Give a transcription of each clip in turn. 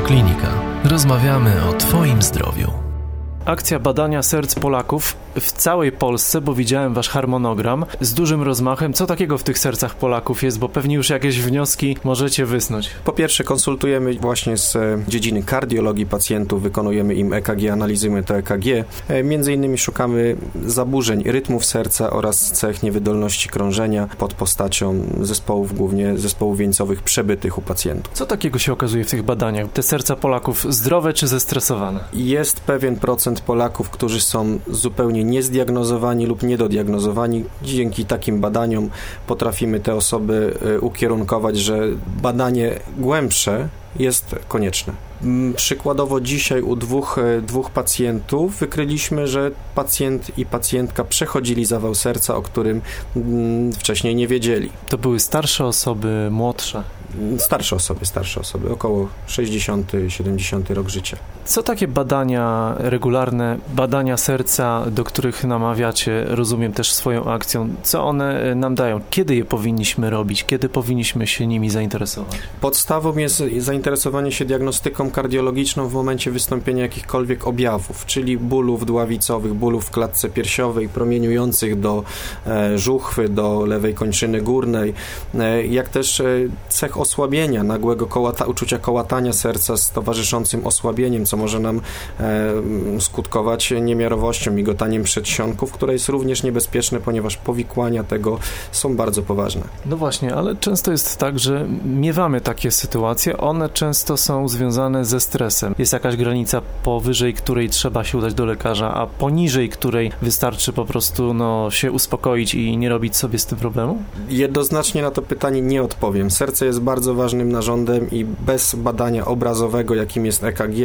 Klinika. Rozmawiamy o Twoim zdrowiu. Akcja badania serc Polaków w całej Polsce, bo widziałem Wasz harmonogram z dużym rozmachem. Co takiego w tych sercach Polaków jest, bo pewnie już jakieś wnioski możecie wysnuć? Po pierwsze, konsultujemy właśnie z dziedziny kardiologii pacjentów, wykonujemy im EKG, analizujemy to EKG. Między innymi szukamy zaburzeń rytmów serca oraz cech niewydolności krążenia pod postacią zespołów, głównie zespołów wieńcowych przebytych u pacjentów. Co takiego się okazuje w tych badaniach? Te serca Polaków zdrowe czy zestresowane? Jest pewien procent Polaków, którzy są zupełnie niezdiagnozowani lub niedodiagnozowani. Dzięki takim badaniom potrafimy te osoby ukierunkować, że badanie głębsze jest konieczne. Przykładowo dzisiaj u dwóch pacjentów wykryliśmy, że pacjent i pacjentka przechodzili zawał serca, o którym wcześniej nie wiedzieli. To były starsze osoby, młodsze? Starsze osoby, około 60-70 rok życia. Co takie badania regularne, badania serca, do których namawiacie, rozumiem też swoją akcją, co one nam dają? Kiedy je powinniśmy robić? Kiedy powinniśmy się nimi zainteresować? Podstawą jest zainteresowanie się diagnostyką kardiologiczną w momencie wystąpienia jakichkolwiek objawów, czyli bólów dławicowych, bólów w klatce piersiowej, promieniujących do żuchwy, do lewej kończyny górnej, jak też cech osłabienia, nagłego uczucia kołatania serca z towarzyszącym osłabieniem, co może nam skutkować niemiarowością, migotaniem przedsionków, które jest również niebezpieczne, ponieważ powikłania tego są bardzo poważne. No właśnie, ale często jest tak, że miewamy takie sytuacje, one często są związane ze stresem. Jest jakaś granica, powyżej której trzeba się udać do lekarza, a poniżej której wystarczy po prostu się uspokoić i nie robić sobie z tym problemu? Jednoznacznie na to pytanie nie odpowiem. Serce jest bardzo ważnym narządem i bez badania obrazowego, jakim jest EKG,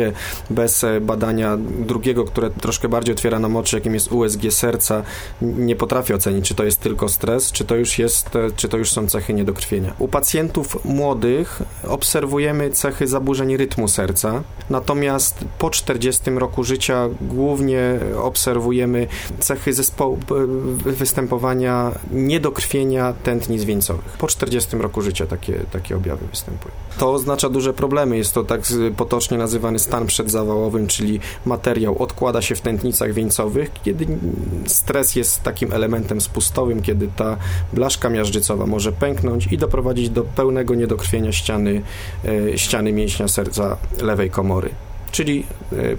bez badania drugiego, które troszkę bardziej otwiera nam oczy, jakim jest USG serca, nie potrafię ocenić, czy to jest tylko stres, czy to już są cechy niedokrwienia. U pacjentów młodych obserwujemy cechy zaburzeń rytmu serca, natomiast po 40 roku życia głównie obserwujemy cechy występowania niedokrwienia tętnic wieńcowych. Po 40 roku życia takie objawy występują. To oznacza duże problemy. Jest to tak potocznie nazywany stan przedzawałowym, czyli materiał odkłada się w tętnicach wieńcowych, kiedy stres jest takim elementem spustowym, kiedy ta blaszka miażdżycowa może pęknąć i doprowadzić do pełnego niedokrwienia ściany mięśnia serca lewej komory, czyli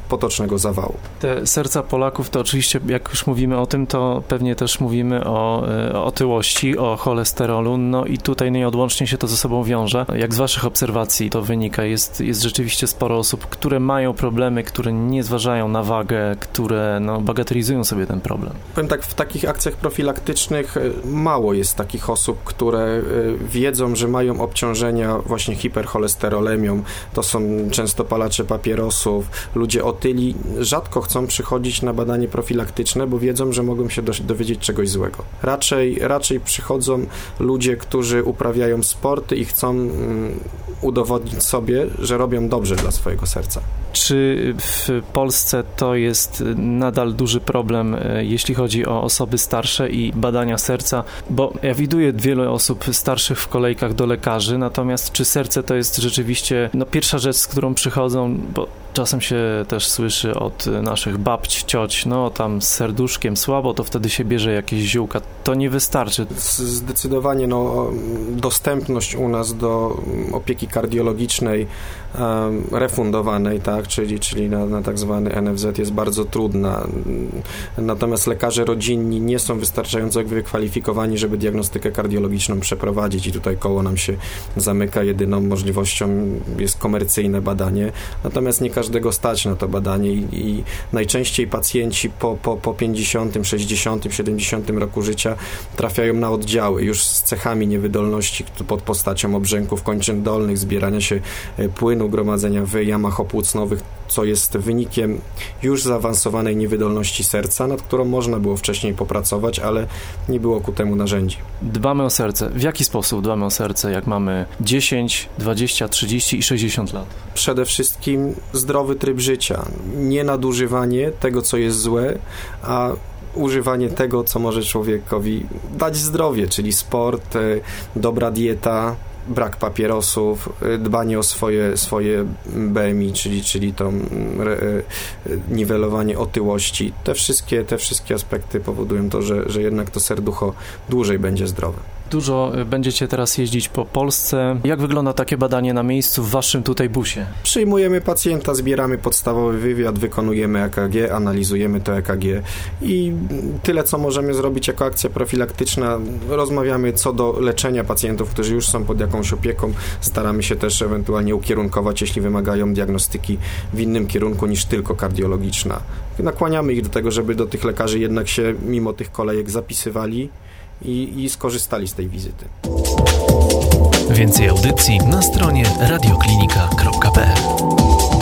potocznego zawału. Te serca Polaków to oczywiście, jak już mówimy o tym, to pewnie też mówimy o otyłości, o cholesterolu, i tutaj nieodłącznie się to ze sobą wiąże. Jak z Waszych obserwacji to wynika? Jest rzeczywiście sporo osób, które mają problemy, które nie zważają na wagę, które bagatelizują sobie ten problem. Powiem tak, w takich akcjach profilaktycznych mało jest takich osób, które wiedzą, że mają obciążenia właśnie hipercholesterolemią. To są często palacze papierosów, ludzie otyli rzadko chcą przychodzić na badanie profilaktyczne, bo wiedzą, że mogą się dowiedzieć czegoś złego. Raczej przychodzą ludzie, którzy uprawiają sporty i chcą udowodnić sobie, że robią dobrze dla swojego serca. Czy w Polsce to jest nadal duży problem, jeśli chodzi o osoby starsze i badania serca? Bo ja widuję wiele osób starszych w kolejkach do lekarzy, natomiast czy serce to jest rzeczywiście pierwsza rzecz, z którą przychodzą, bo czasem się też słyszy od naszych babć, cioć, tam z serduszkiem słabo, to wtedy się bierze jakieś ziółka. To nie wystarczy. Zdecydowanie dostępność u nas do opieki kardiologicznej refundowanej, tak, czyli na tak zwany NFZ jest bardzo trudna. Natomiast lekarze rodzinni nie są wystarczająco wykwalifikowani, żeby diagnostykę kardiologiczną przeprowadzić i tutaj koło nam się zamyka. Jedyną możliwością jest komercyjne badanie. Natomiast nie każdego stać na to badanie i najczęściej pacjenci po 50, 60, 70 roku życia trafiają na oddziały już z cechami niewydolności pod postacią obrzęków kończyn dolnych, zbierania się płynu, gromadzenia w jamach opłucnowych, co jest wynikiem już zaawansowanej niewydolności serca, nad którą można było wcześniej popracować, ale nie było ku temu narzędzi. Dbamy o serce. W jaki sposób dbamy o serce, jak mamy 10, 20, 30 i 60 lat? Przede wszystkim zdrowy tryb życia, nie nadużywanie tego, co jest złe, a używanie tego, co może człowiekowi dać zdrowie, czyli sport, dobra dieta, brak papierosów, dbanie o swoje BMI, czyli to niwelowanie otyłości. Te wszystkie aspekty powodują to, że jednak to serducho dłużej będzie zdrowe. Dużo będziecie teraz jeździć po Polsce. Jak wygląda takie badanie na miejscu w waszym tutaj busie? Przyjmujemy pacjenta, zbieramy podstawowy wywiad, wykonujemy EKG, analizujemy to EKG i tyle, co możemy zrobić jako akcja profilaktyczna. Rozmawiamy co do leczenia pacjentów, którzy już są pod jakąś opieką. Staramy się też ewentualnie ukierunkować, jeśli wymagają diagnostyki w innym kierunku niż tylko kardiologiczna. Nakłaniamy ich do tego, żeby do tych lekarzy jednak się mimo tych kolejek zapisywali i skorzystali z tej wizyty. Więcej audycji na stronie radioklinika.pl.